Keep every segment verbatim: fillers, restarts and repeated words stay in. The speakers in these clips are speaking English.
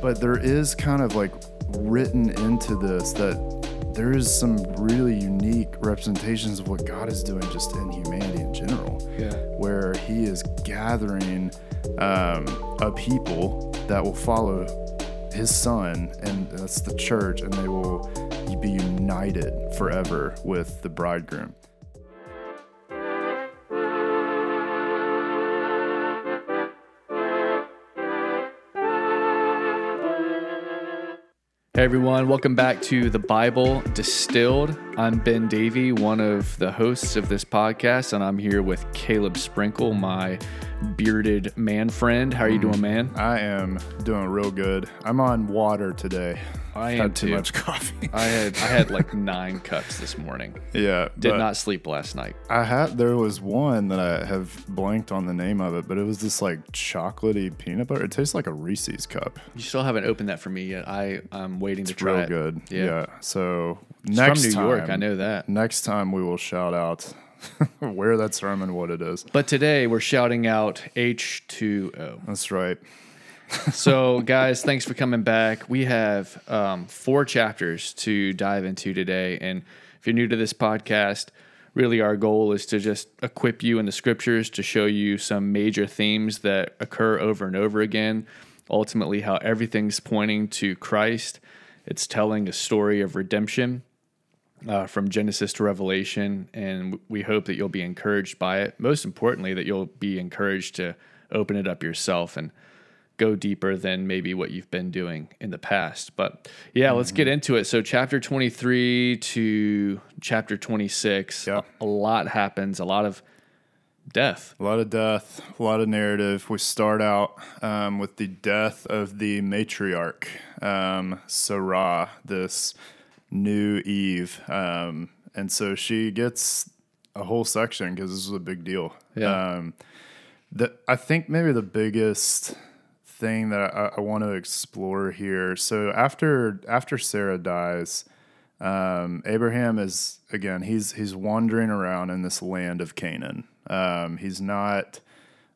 But there is kind of like written into this that there is some really unique representations of what God is doing just in humanity in general. Yeah. Where he is gathering um, a people that will follow his son, and that's the church, and they will be united forever with the bridegroom. Hey everyone, welcome back to The Bible Distilled. I'm Ben Davey, one of the hosts of this podcast, and I'm here with Caleb Sprinkle, my bearded man friend. How are you doing, man? I am doing real good. I'm on water today. I am had too. too much coffee. I had I had like nine cups this morning. Yeah. Did not sleep last night. I had there was one that I have blanked on the name of it, but it was this like chocolatey peanut butter. It tastes like a Reese's cup. You still haven't opened that for me yet. I I'm waiting it's to try real it. Good. Yeah. yeah. So it's next from New time, York, I know that. Next time we will shout out where that's from and what it is. But today we're shouting out H two O. That's right. So guys, thanks for coming back. We have um, four chapters to dive into today. And if you're new to this podcast, really our goal is to just equip you in the scriptures to show you some major themes that occur over and over again. Ultimately, how everything's pointing to Christ. It's telling a story of redemption. Uh, from Genesis to Revelation, and we hope that you'll be encouraged by it. Most importantly, that you'll be encouraged to open it up yourself and go deeper than maybe what you've been doing in the past. But yeah, mm-hmm. Let's get into it. So chapter twenty-three to chapter twenty-six, yeah. a, a lot happens, a lot of death. A lot of death, a lot of narrative. We start out um, with the death of the matriarch, um, Sarah, this new Eve. Um, and so she gets a whole section because this is a big deal. Yeah. Um, the, I think maybe the biggest thing that I, I want to explore here. So after, after Sarah dies, um, Abraham is, again, he's, he's wandering around in this land of Canaan. Um, he's not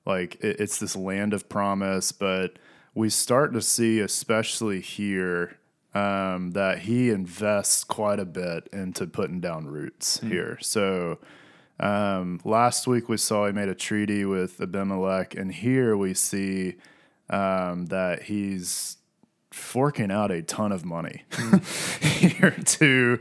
like, it, it's this land of promise, but we start to see, especially here, Um, that he invests quite a bit into putting down roots mm. here. So um, last week we saw he made a treaty with Abimelech, and here we see um, that he's forking out a ton of money mm. here to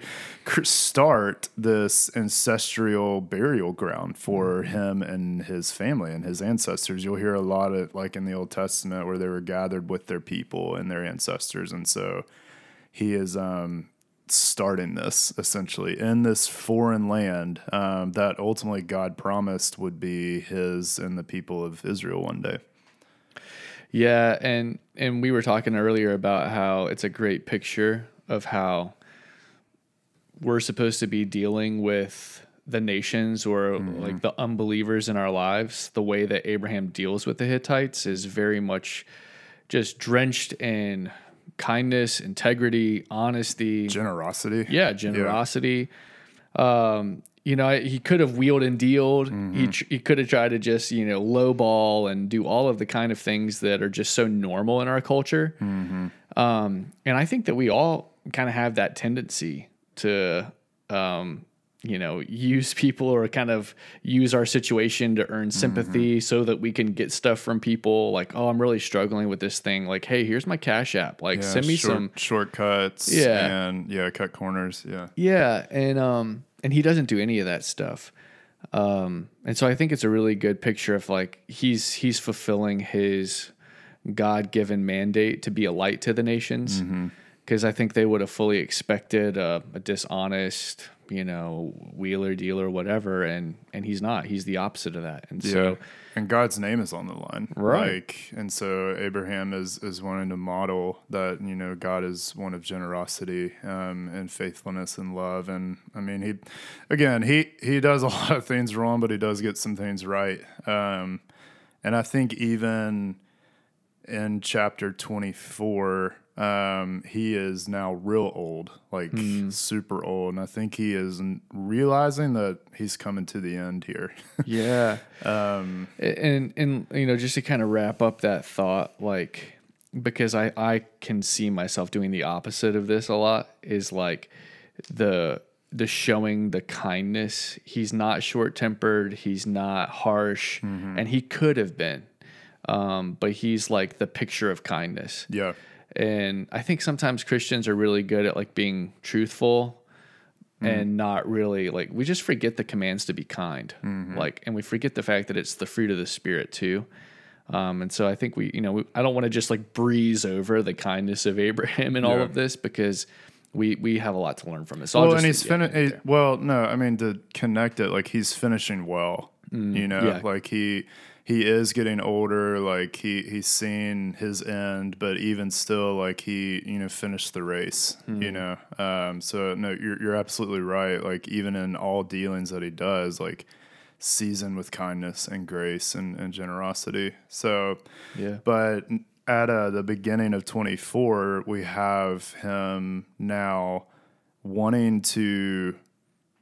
start this ancestral burial ground for him and his family and his ancestors. You'll hear a lot of, like in the Old Testament, where they were gathered with their people and their ancestors, and so he is um, starting this, essentially, in this foreign land um, that ultimately God promised would be his and the people of Israel one day. Yeah, and and we were talking earlier about how it's a great picture of how we're supposed to be dealing with the nations or mm-hmm. like the unbelievers in our lives. The way that Abraham deals with the Hittites is very much just drenched in kindness, integrity, honesty, generosity. Yeah. Generosity. Yeah. Um, you know, he could have wheeled and dealed. Mm-hmm. He, tr- he could have tried to just, you know, lowball and do all of the kind of things that are just so normal in our culture. Mm-hmm. Um, and I think that we all kind of have that tendency to, um, you know, use people or kind of use our situation to earn sympathy mm-hmm. so that we can get stuff from people like, oh, I'm really struggling with this thing. Like, hey, here's my Cash App. Like yeah, send me short, some shortcuts yeah. and yeah, cut corners. Yeah. Yeah. And, um, and he doesn't do any of that stuff. Um, and so I think it's a really good picture of like, he's, he's fulfilling his God-given mandate to be a light to the nations. Mm-hmm. Cause I think they would have fully expected a, a dishonest, you know, wheeler dealer, whatever. And, and he's not, he's the opposite of that. And so, yeah. and God's name is on the line. Right. Like, and so Abraham is, is wanting to model that, you know, God is one of generosity, um, and faithfulness and love. And I mean, he, again, he, he does a lot of things wrong, but he does get some things right. Um, and I think even in chapter twenty-four, Um, he is now real old, like mm. super old. And I think he is realizing that he's coming to the end here. yeah. Um, and, and, you know, just to kind of wrap up that thought, like, because I, I can see myself doing the opposite of this a lot, is like the, the showing the kindness. He's not short-tempered. He's not harsh. Mm-hmm. And he could have been, um, but he's like the picture of kindness. Yeah. And I think sometimes Christians are really good at like being truthful mm. and not really like, we just forget the commands to be kind. Mm-hmm. Like, and we forget the fact that it's the fruit of the Spirit too. Um, and so I think we, you know, we, I don't want to just like breeze over the kindness of Abraham and yeah. all of this, because we, we have a lot to learn from it. So well, and he's fin- he, well, no, I mean, to connect it, like he's finishing well, mm, you know, yeah. like he, He is getting older, like he, he's seen his end, but even still, like he, you know, finished the race, mm. you know? Um, so no, you're, you're absolutely right. Like even in all dealings that he does, like seasoned with kindness and grace and, and generosity. So, yeah. but at uh, the beginning of twenty-four, we have him now wanting to,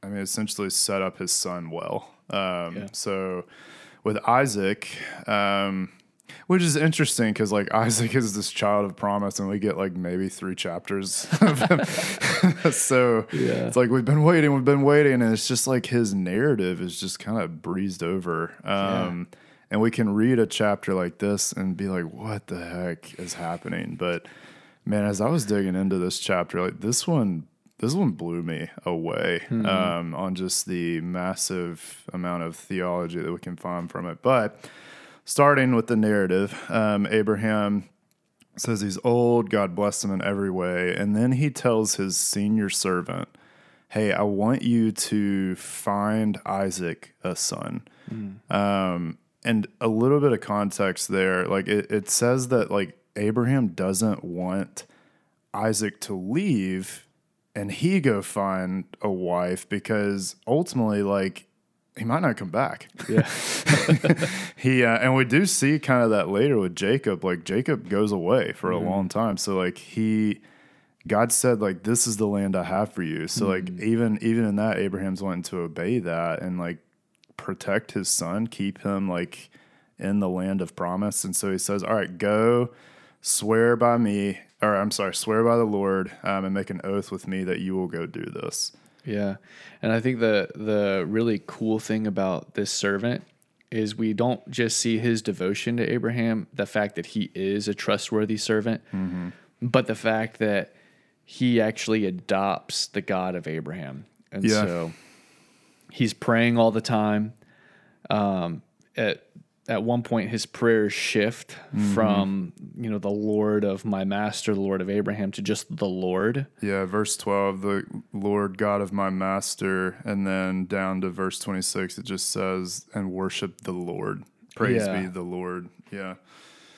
I mean, essentially set up his son well. Um, yeah. So... with Isaac, um, which is interesting because like Isaac is this child of promise, and we get like maybe three chapters of him. so yeah. it's like we've been waiting, we've been waiting, and it's just like his narrative is just kind of breezed over. Um, yeah. And we can read a chapter like this and be like, what the heck is happening? But man, as I was digging into this chapter, like this one, This one blew me away mm-hmm. um, on just the massive amount of theology that we can find from it. But starting with the narrative, um, Abraham says he's old, God blessed him in every way. And then he tells his senior servant, hey, I want you to find Isaac a son. Mm. Um, and a little bit of context there, like it, it says that like Abraham doesn't want Isaac to leave and he go find a wife, because ultimately, like, he might not come back. Yeah. he uh, and we do see kind of that later with Jacob. Like, Jacob goes away for mm-hmm. a long time. So, like, he... God said, like, this is the land I have for you. So, mm-hmm. like, even even in that, Abraham's wanting to obey that and, like, protect his son, keep him, like, in the land of promise. And so he says, all right, go... swear by me, or I'm sorry, swear by the Lord, um, and make an oath with me that you will go do this. Yeah. And I think the, the really cool thing about this servant is we don't just see his devotion to Abraham, the fact that he is a trustworthy servant, mm-hmm. but the fact that he actually adopts the God of Abraham. And yeah. so he's praying all the time. Um, at, At one point, his prayers shift mm-hmm. from, you know, the Lord of my master, the Lord of Abraham, to just the Lord. Yeah, verse twelve, the Lord God of my master. And then down to verse twenty-six, it just says, and worship the Lord. Praise yeah. be the Lord. Yeah.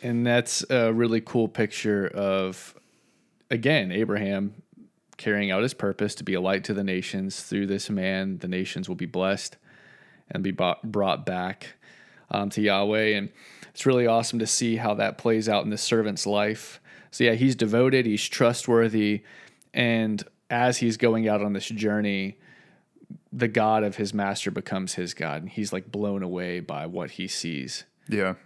And that's a really cool picture of, again, Abraham carrying out his purpose to be a light to the nations. Through this man, the nations will be blessed and be brought back Um, to Yahweh. And it's really awesome to see how that plays out in the servant's life. So yeah, he's devoted, he's trustworthy. And as he's going out on this journey, the God of his master becomes his God. And he's like blown away by what he sees. Yeah.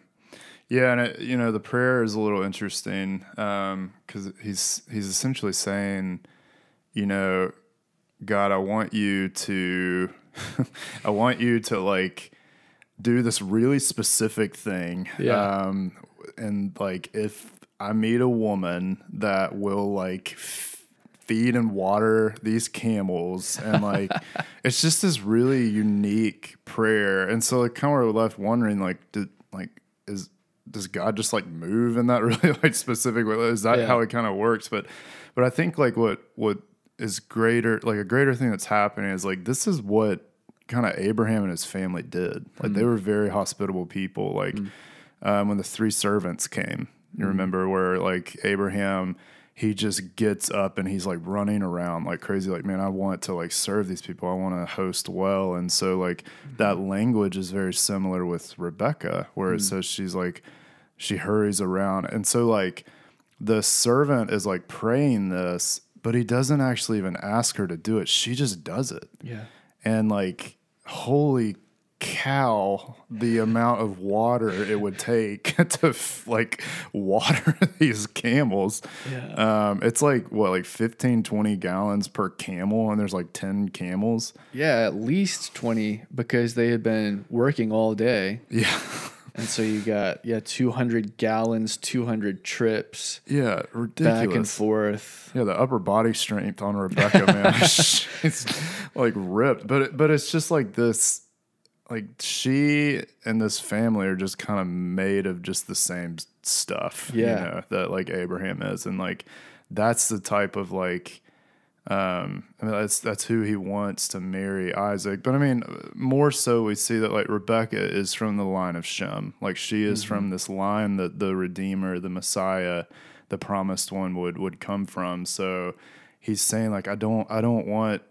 Yeah. And it, you know, the prayer is a little interesting. Um, 'cause he's, he's essentially saying, you know, God, I want you to, I want you to like, do this really specific thing. Yeah. Um, and like, if I meet a woman that will like f- feed and water these camels, and like, it's just this really unique prayer. And so like kind of we're left wondering like, did like, is, does God just like move in that really like specific way? Is that yeah. how it kind of works? But, but I think like what, what is greater, like a greater thing that's happening is like, this is what kind of Abraham and his family did. Like mm. they were very hospitable people. Like mm. um, when the three servants came, you mm. remember where like Abraham, he just gets up and he's like running around like crazy. Like, man, I want to like serve these people. I want to host well. And so like mm. that language is very similar with Rebekah, where mm. it says she's like, she hurries around. And so like the servant is like praying this, but he doesn't actually even ask her to do it. She just does it. Yeah. And like, holy cow, the amount of water it would take to like water these camels. Yeah. Um, it's like what, like fifteen, twenty gallons per camel, and there's like ten camels. Yeah, at least twenty, because they had been working all day. Yeah. And so you got, yeah, two hundred gallons, two hundred trips. Yeah, ridiculous. Back and forth. Yeah, the upper body strength on Rebekah, man. It's like ripped. But it, but it's just like this, like she and this family are just kind of made of just the same stuff. Yeah. You know, that like Abraham is. And like, that's the type of like, Um, I mean, that's, that's who he wants to marry, Isaac. But I mean, more so we see that like Rebekah is from the line of Shem. Like she is mm-hmm. from this line that the Redeemer, the Messiah, the promised one would, would come from. So he's saying like, I don't, I don't want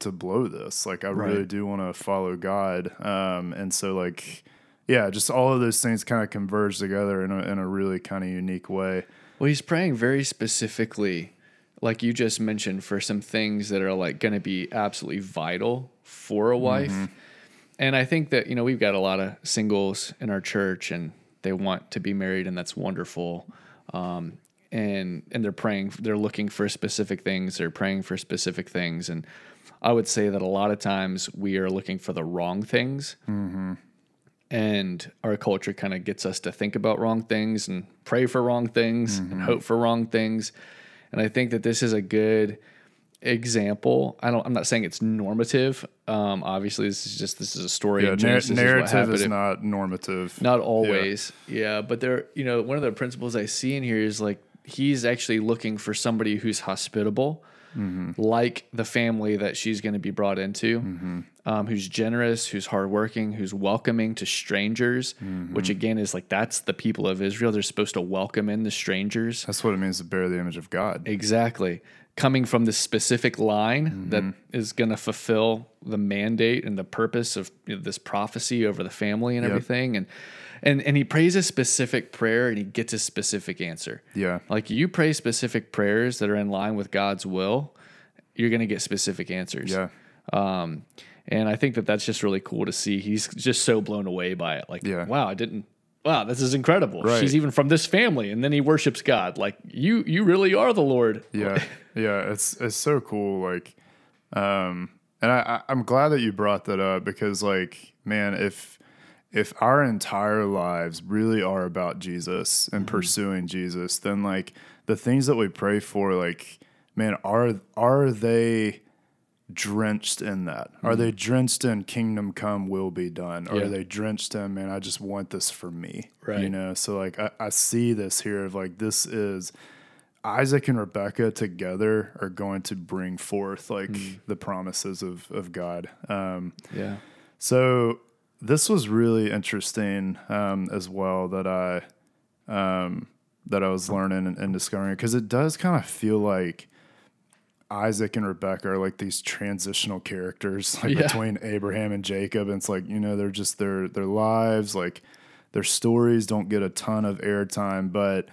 to blow this. Like I right. really do want to follow God. Um, and so like, yeah, just all of those things kind of converge together in a, in a really kind of unique way. Well, he's praying very specifically, like you just mentioned, for some things that are like going to be absolutely vital for a wife. Mm-hmm. And I think that, you know, we've got a lot of singles in our church and they want to be married, and that's wonderful. Um, and, and they're praying, they're looking for specific things. They're praying for specific things. And I would say that a lot of times we are looking for the wrong things, mm-hmm. and our culture kind of gets us to think about wrong things and pray for wrong things mm-hmm. and hope for wrong things. And I think that this is a good example. I don't, I'm not saying it's normative. Um, obviously this is just, this is a story. Yeah, narr- narrative is, is not normative. Not always. Yeah. yeah. But there, you know, one of the principles I see in here is like, he's actually looking for somebody who's hospitable, mm-hmm. like the family that she's going to be brought into, mm-hmm. um, who's generous, who's hardworking, who's welcoming to strangers, mm-hmm. which again is like, that's the people of Israel. They're supposed to welcome in the strangers. That's what it means to bear the image of God. Exactly. Coming from this specific line mm-hmm. that is going to fulfill the mandate and the purpose of this prophecy over the family and yep. everything. And, and, and he prays a specific prayer and he gets a specific answer. Yeah. Like you pray specific prayers that are in line with God's will, you're going to get specific answers. Yeah. Um, and I think that that's just really cool to see. He's just so blown away by it. Like, yeah. wow, I didn't, wow, this is incredible. Right. She's even from this family. And then he worships God. Like you, you really are the Lord. Yeah. yeah. It's, it's so cool. Like, um, and I, I'm glad that you brought that up because like, man, if, if our entire lives really are about Jesus and mm-hmm. pursuing Jesus, then like the things that we pray for, like, man, are, are they drenched in that? Mm-hmm. Are they drenched in kingdom come will be done? Or yeah. are they drenched in, man, I just want this for me, right. you know? So like, I, I see this here of like, this is Isaac and Rebekah together are going to bring forth like mm-hmm. the promises of, of God. Um, yeah. So this was really interesting um, as well that I um, that I was learning and, and discovering, because it does kind of feel like Isaac and Rebekah are like these transitional characters like yeah. between Abraham and Jacob. And it's like, you know, they're just their their lives, like their stories don't get a ton of airtime. But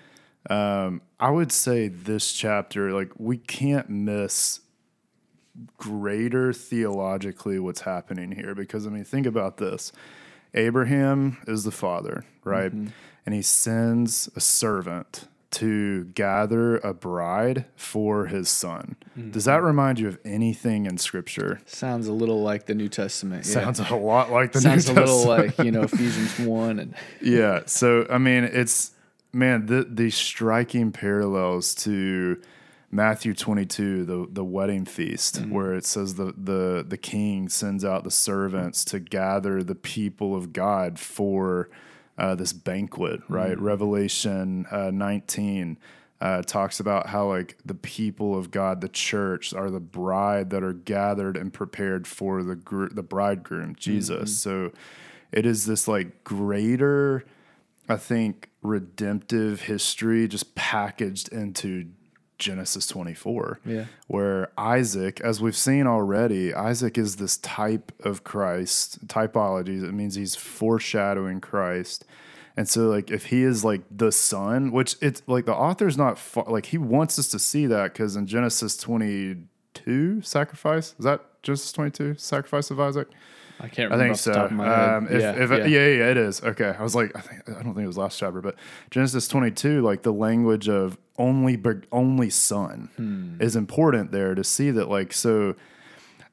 um, I would say this chapter, like we can't miss greater theologically what's happening here, because I mean, think about this. Abraham is the father, right? Mm-hmm. And he sends a servant to gather a bride for his son. Mm-hmm. Does that remind you of anything in Scripture? Sounds a little like the New Testament. Yeah. Sounds a lot like the New Testament. Sounds a little like, you know, Ephesians one. And yeah. So, I mean, it's, man, the, the striking parallels to Matthew twenty-two, the, the wedding feast, mm-hmm. where it says the, the, the king sends out the servants to gather the people of God for uh, this banquet, right? Mm-hmm. Revelation uh, nineteen uh, talks about how like the people of God, the church, are the bride that are gathered and prepared for the gr- the bridegroom, Jesus. Mm-hmm. So it is this like greater, I think, redemptive history just packaged into Genesis twenty-four, yeah. where Isaac, as we've seen already, Isaac is this type of Christ, typology. It means he's foreshadowing Christ. And so, like, if he is, like, the son, which it's, like, the author's not, far, like, he wants us to see that, because in Genesis twenty-two, sacrifice, is that Genesis twenty-two, sacrifice of Isaac? I can't remember I think so. Off the top of my head. Um, if, yeah, if, yeah. yeah, yeah, it is. Okay. I was like, I think, I don't think it was last chapter, but Genesis twenty-two, like, the language of only, only son hmm. is important there to see that, like, so...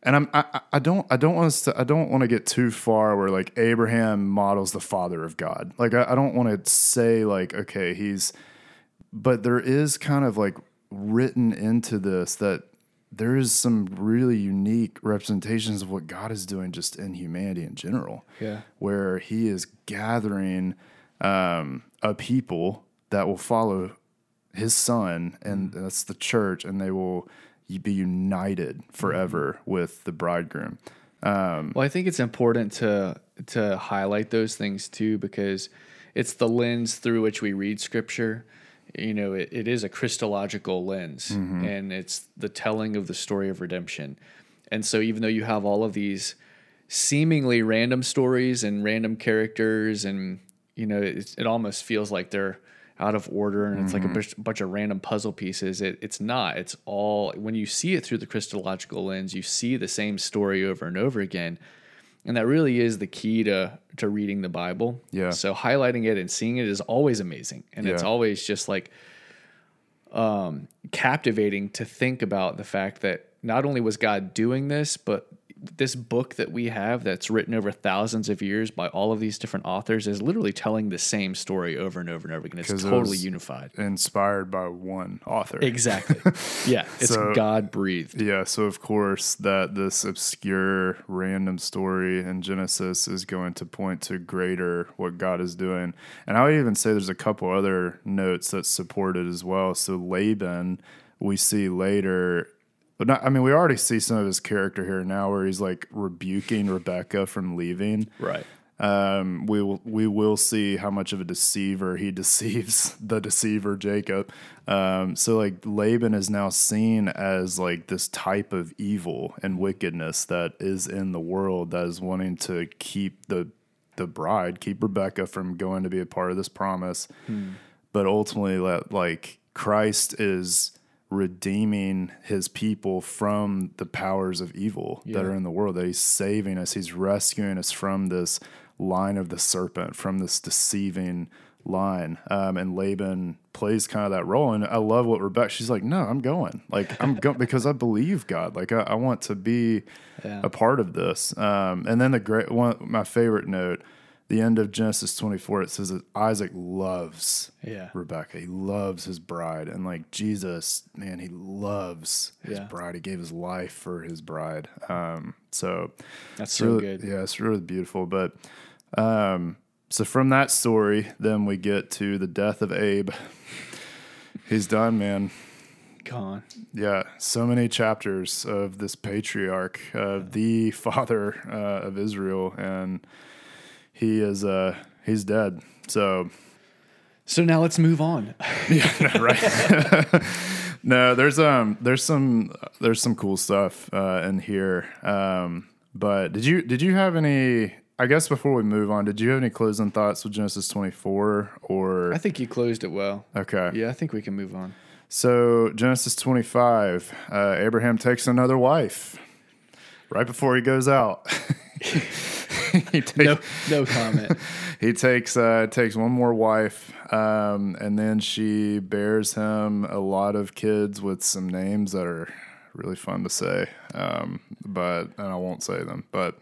And I'm, I, I don't, I don't want to, I don't want to get too far where like Abraham models the father of God. Like, I, I don't want to say like, okay, he's, but there is kind of like written into this that there is some really unique representations of what God is doing just in humanity in general, yeah, where he is gathering um, a people that will follow his son, and mm-hmm. that's the church, and they will be united forever with the bridegroom. Um, well, I think it's important to to highlight those things too, because it's the lens through which we read scripture. You know, it, it is a Christological lens, mm-hmm. and it's the telling of the story of redemption. And so even though you have all of these seemingly random stories and random characters, and, you know, it, it almost feels like they're out of order, and it's mm-hmm. like a bunch of random puzzle pieces. It, it's not. It's all, when you see it through the Christological lens, you see the same story over and over again. And that really is the key to to reading the Bible. Yeah. So highlighting it and seeing it is always amazing. And yeah. it's always just like um, captivating to think about the fact that not only was God doing this, but this book that we have that's written over thousands of years by all of these different authors is literally telling the same story over and over and over again. It's totally it was unified. Inspired by one author. Exactly. Yeah. It's so, God breathed. Yeah. So of course that this obscure random story in Genesis is going to point to greater what God is doing. And I would even say there's a couple other notes that support it as well. So Laban, we see later, But not, I mean, we already see some of his character here now, where he's like rebuking Rebekah from leaving. Right. Um, we will we will see how much of a deceiver he deceives the deceiver Jacob. Um, so like Laban is now seen as like this type of evil and wickedness that is in the world that is wanting to keep the the bride, keep Rebekah from going to be a part of this promise. Hmm. But ultimately, like Christ is redeeming his people from the powers of evil yeah. that are in the world, that he's saving us. He's rescuing us from this line of the serpent, from this deceiving line. Um, and Laban plays kind of that role. And I love what Rebekah, she's like, no, I'm going, like I'm going because I believe God. Like I, I want to be yeah. a part of this. Um, and then the great one, my favorite note, the end of Genesis twenty-four, it says that Isaac loves yeah. Rebekah. He loves his bride. And like Jesus, man, he loves his yeah. bride. He gave his life for his bride. Um, so that's so really, good. Yeah, it's really beautiful. But um, so from that story, then we get to the death of Abe. He's done, man. Gone. Yeah. So many chapters of this patriarch, uh, yeah. the father uh, of Israel, and He is, uh, he's dead. So, so now let's move on. yeah, no, right. no, there's, um, there's some, there's some cool stuff, uh, in here. Um, but did you, did you have any, I guess before we move on, did you have any closing thoughts with Genesis twenty-four or? I think you closed it well. Okay. Yeah. I think we can move on. So Genesis twenty-five, uh, Abraham takes another wife right before he goes out. he takes, no, no comment. He takes uh, takes one more wife, um, and then she bears him a lot of kids with some names that are really fun to say, um, but and I won't say them. But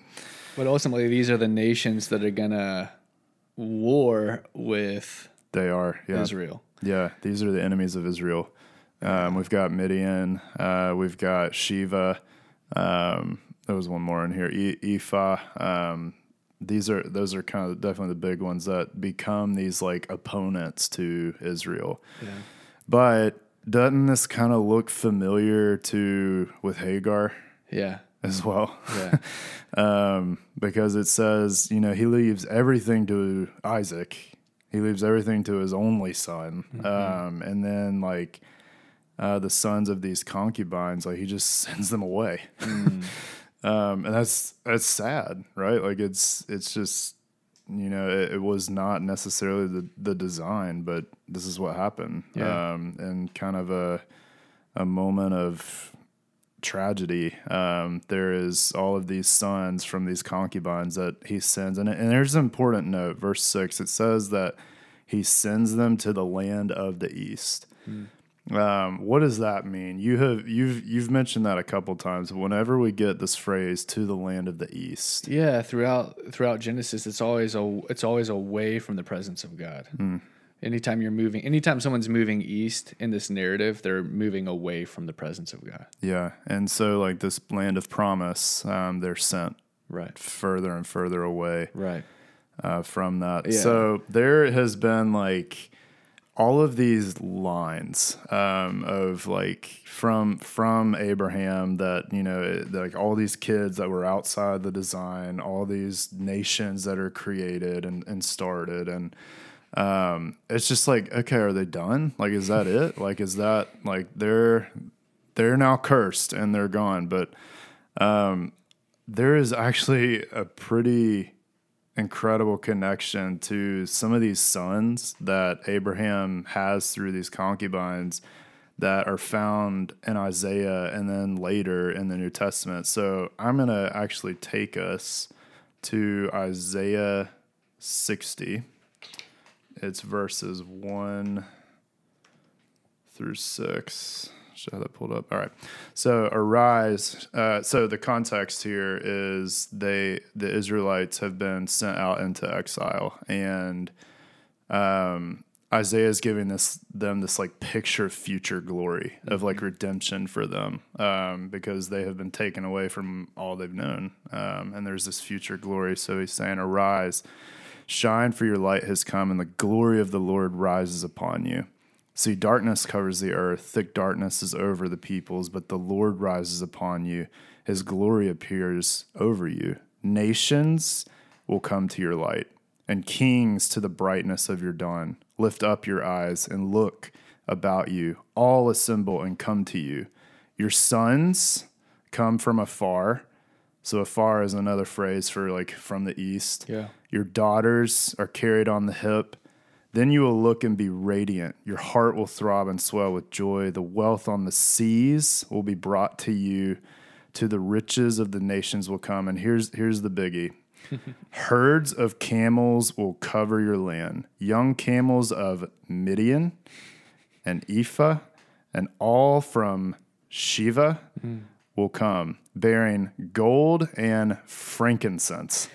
but ultimately, these are the nations that are gonna war with. They are yeah. Israel. Yeah, these are the enemies of Israel. Um, we've got Midian. Uh, we've got Shiva. Um, there was one more in here. E- Ephah. Um, These are those are kind of definitely the big ones that become these like opponents to Israel. Yeah. But doesn't this kind of look familiar to with Hagar? Yeah. As well. Yeah. um, because it says, you know, he leaves everything to Isaac. He leaves everything to his only son. Mm-hmm. Um, and then like uh, the sons of these concubines, like he just sends them away. Mm. Um, and that's, that's sad, right? Like it's, it's just, you know, it, it was not necessarily the, the design, but this is what happened. Yeah. Um, and kind of a, a moment of tragedy. Um, there is all of these sons from these concubines that he sends. And, and there's an important note, verse six, it says that he sends them to the land of the east. Mm. Um, what does that mean? You have, you've, you've mentioned that a couple times whenever we get this phrase to the land of the east. Yeah. Throughout, throughout Genesis, it's always a, it's always away from the presence of God. Mm. Anytime you're moving, anytime someone's moving east in this narrative, they're moving away from the presence of God. Yeah. And so like this land of promise, um, they're sent right further and further away right uh, from that. Yeah. So there has been like all of these lines um, of like from from Abraham that, you know, it, like all these kids that were outside the design, all these nations that are created and, and started. And um, it's just like, okay, are they done? Like, is that it? Like, is that like they're they're now cursed and they're gone? But um, there is actually a pretty incredible connection to some of these sons that Abraham has through these concubines that are found in Isaiah and then later in the New Testament. So I'm going to actually take us to Isaiah sixty. It's verses one through six. Should I have that pulled up? All right. So arise. Uh, so the context here is they, the Israelites have been sent out into exile, and um, Isaiah is giving this them this like picture of future glory mm-hmm. of like redemption for them um, because they have been taken away from all they've known, um, and there's this future glory. So he's saying, arise, shine, for your light has come, and the glory of the Lord rises upon you. See, darkness covers the earth, thick darkness is over the peoples, but the Lord rises upon you. His glory appears over you. Nations will come to your light, and kings to the brightness of your dawn. Lift up your eyes and look about you. All assemble and come to you. Your sons come from afar. So afar is another phrase for like from the east. Yeah. Your daughters are carried on the hip. Then you will look and be radiant. Your heart will throb and swell with joy. The wealth on the seas will be brought to you. To the riches of the nations will come. And here's here's the biggie. Herds of camels will cover your land. Young camels of Midian and Ephah and all from Shiva mm. will come, bearing gold and frankincense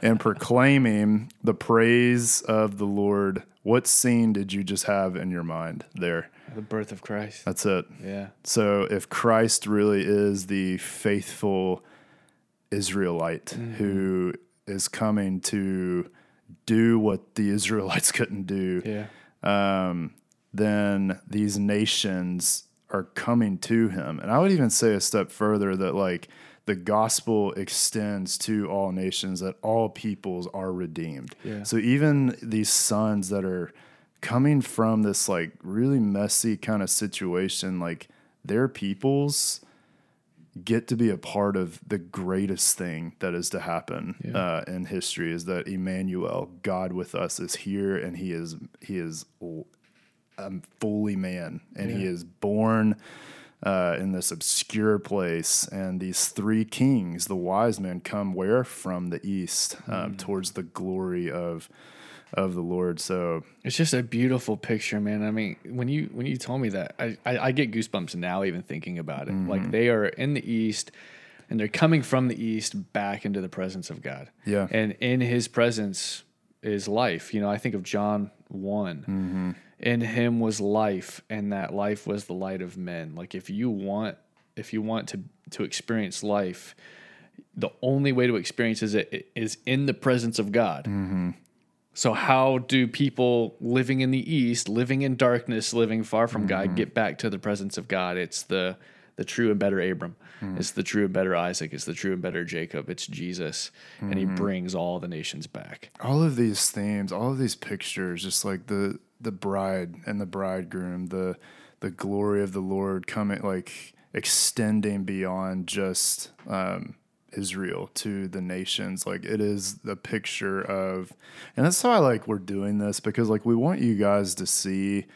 and proclaiming the praise of the Lord. What scene did you just have in your mind there? The birth of Christ. That's it. Yeah. So if Christ really is the faithful Israelite mm-hmm. who is coming to do what the Israelites couldn't do, yeah. um, then these nations are coming to him. And I would even say a step further that like the gospel extends to all nations, that all peoples are redeemed. Yeah. So even these sons that are coming from this like really messy kind of situation, like their peoples get to be a part of the greatest thing that is to happen yeah. uh, in history, is that Emmanuel, God with us, is here, and he is, he is I'm fully man, and yeah. he is born uh, in this obscure place. And these three kings, the wise men, come where? From the east, um, mm-hmm. towards the glory of of the Lord. So it's just a beautiful picture, man. I mean, when you when you told me that, I I, I get goosebumps now, even thinking about it. Mm-hmm. Like they are in the east, and they're coming from the east back into the presence of God. Yeah, and in His presence is life. You know, I think of John one. Mm-hmm. In him was life, and that life was the light of men. Like if you want, if you want to, to experience life, the only way to experience is it is in the presence of God. Mm-hmm. So how do people living in the East, living in darkness, living far from mm-hmm. God, get back to the presence of God? It's the, the true and better Abram. Mm-hmm. It's the true and better Isaac. It's the true and better Jacob. It's Jesus. Mm-hmm. And he brings all the nations back. All of these themes, all of these pictures, just like the, the bride and the bridegroom, the the glory of the Lord coming, like extending beyond just um, Israel to the nations. Like, it is the picture of, and that's why, like, we're doing this, because, like, we want you guys to see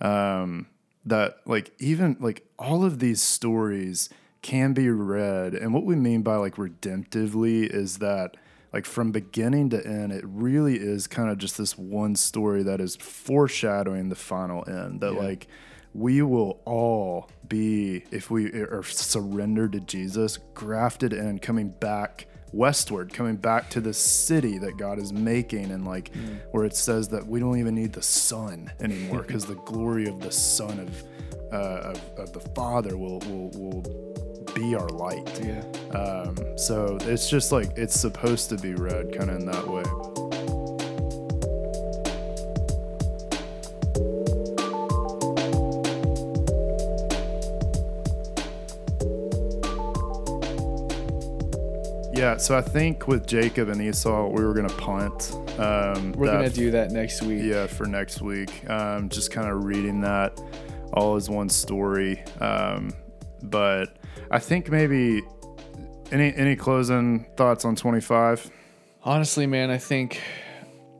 um, that, like, even, like, all of these stories can be read. And what we mean by, like, redemptively is that, like, from beginning to end, it really is kind of just this one story that is foreshadowing the final end, that, yeah. like, we will all be, if we are surrendered to Jesus, grafted in, coming back westward, coming back to the city that God is making. And, like, mm. where it says that we don't even need the sun anymore, because the glory of the Son of, uh, of, of the Father will, will, will be our light. Yeah. Um, so it's just like, it's supposed to be read kind of in that way. Yeah, so I think with Jacob and Esau, we were going to punt. Um, we're going to do that next week. Yeah, for next week. Um, just kind of reading that all as one story. Um, but I think maybe any any closing thoughts on twenty-five? Honestly, man, I think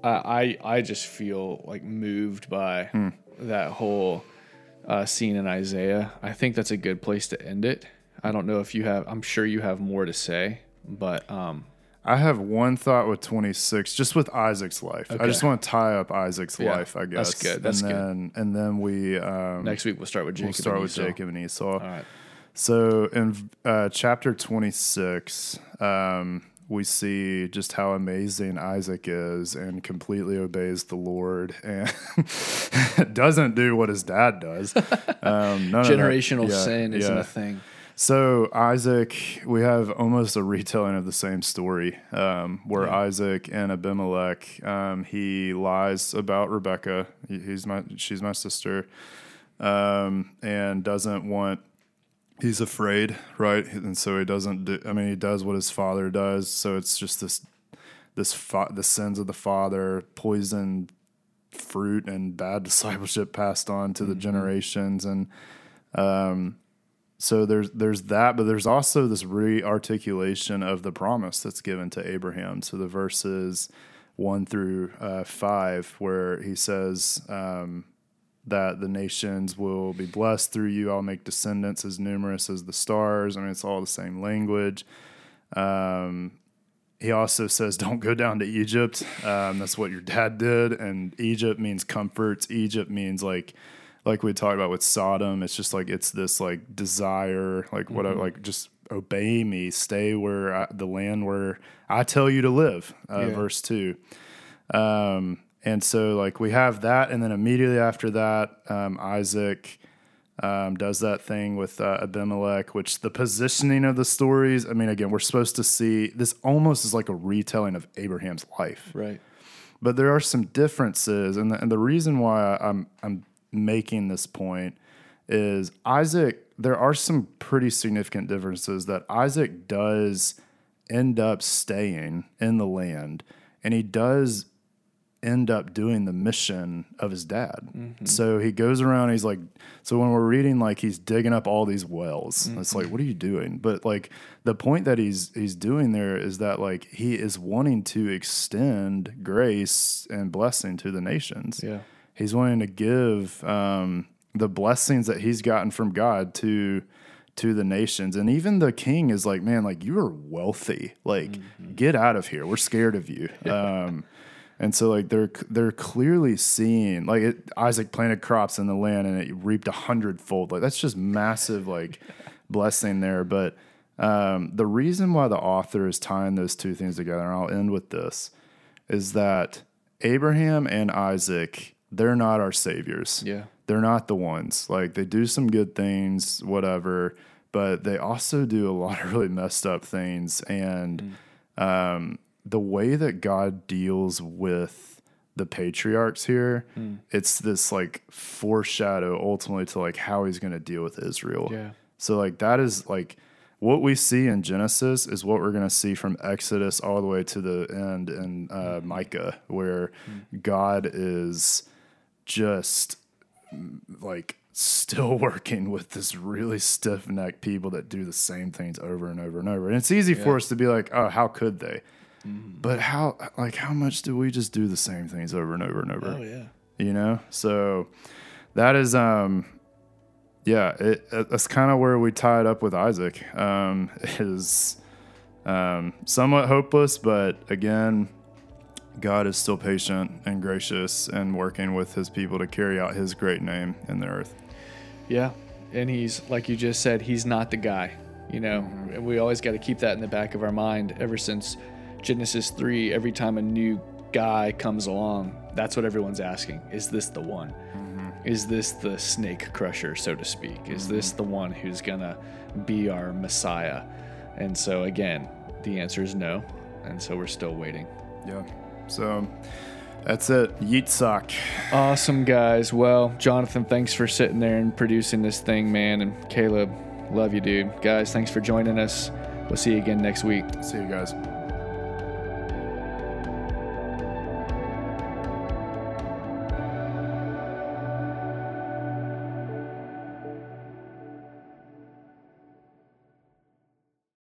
uh, I I just feel like moved by hmm. that whole uh, scene in Isaiah. I think that's a good place to end it. I don't know if you have, I'm sure you have more to say. But um, I have one thought with twenty-six, just with Isaac's life. Okay. I just want to tie up Isaac's yeah, life, I guess. That's good. That's and then, good. And then we um, next week we'll start with Jacob. We'll start and with Esau. Jacob and Esau. All right. So in uh, chapter twenty-six, um, we see just how amazing Isaac is, and completely obeys the Lord, and doesn't do what his dad does. Um, none Generational of that, yeah, sin isn't yeah. a thing. So Isaac, we have almost a retelling of the same story, um, where yeah. Isaac and Abimelech, um, he lies about Rebekah. He, he's my, she's my sister, um, and doesn't want, he's afraid, right? And so he doesn't do, I mean, he does what his father does. So it's just this, this, fa- the sins of the father, poisoned fruit, and bad discipleship passed on to mm-hmm. the generations. And, um, So there's there's that, but there's also this re-articulation of the promise that's given to Abraham. So the verses one through uh, five, where he says um, that the nations will be blessed through you. I'll make descendants as numerous as the stars. I mean, it's all the same language. Um, he also says, don't go down to Egypt. Um, that's what your dad did. And Egypt means comforts. Egypt means like... like we talked about with Sodom, it's just like, it's this like desire, like what mm-hmm. I, like, just obey me, stay where I, the land where I tell you to live, uh, yeah. verse two. Um, and so like we have that. And then immediately after that, um, Isaac, um, does that thing with, uh, Abimelech, which the positioning of the stories, I mean, again, we're supposed to see this almost as like a retelling of Abraham's life. Right. But there are some differences. And the, and the reason why I'm, I'm, making this point is Isaac, there are some pretty significant differences that Isaac does end up staying in the land, and he does end up doing the mission of his dad. Mm-hmm. So he goes around, he's like, so when we're reading, like he's digging up all these wells, mm-hmm. it's like, what are you doing? But like the point that he's, he's doing there is that like, he is wanting to extend grace and blessing to the nations. Yeah. He's wanting to give um, the blessings that he's gotten from God to to the nations. And even the king is like, man, like, you are wealthy. Like, mm-hmm. get out of here. We're scared of you. Um, and so, like, they're they're clearly seeing, like, it, Isaac planted crops in the land and it reaped a hundredfold. Like, that's just massive, like, blessing there. But um, the reason why the author is tying those two things together, and I'll end with this, is that Abraham and Isaac... they're not our saviors. Yeah. They're not the ones. Like, they do some good things, whatever, but they also do a lot of really messed up things. And mm. um, the way that God deals with the patriarchs here, mm. it's this like foreshadow ultimately to like how he's going to deal with Israel. Yeah. So like that is like what we see in Genesis is what we're going to see from Exodus all the way to the end in uh, Micah, where mm. God is... just like still working with this really stiff-necked people that do the same things over and over and over. And it's easy yeah. for us to be like, oh, how could they? Mm. But how, like, how much do we just do the same things over and over and over? Oh, yeah. You know? So that is, um, yeah, it, that's kind of where we tie it up with Isaac. Um, is um, somewhat hopeless, but again, God is still patient and gracious and working with his people to carry out his great name in the earth. Yeah. And he's, like you just said, he's not the guy, you know, mm-hmm. and we always got to keep that in the back of our mind ever since Genesis three, every time a new guy comes along, that's what everyone's asking. Is this the one? Mm-hmm. Is this the snake crusher, so to speak? Mm-hmm. Is this the one who's going to be our Messiah? And so again, the answer is no. And so we're still waiting. Yeah. So that's it. Yitzhak. Awesome, guys. Well, Jonathan, thanks for sitting there and producing this thing, man. And Caleb, love you, dude. Guys, thanks for joining us. We'll see you again next week. See you guys.